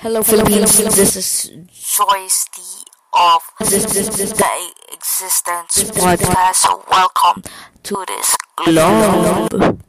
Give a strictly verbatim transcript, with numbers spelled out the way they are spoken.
Hello, Philippines. Hello, this is Joyce D of this, this, this, The Existence Podcast. So welcome to this globe.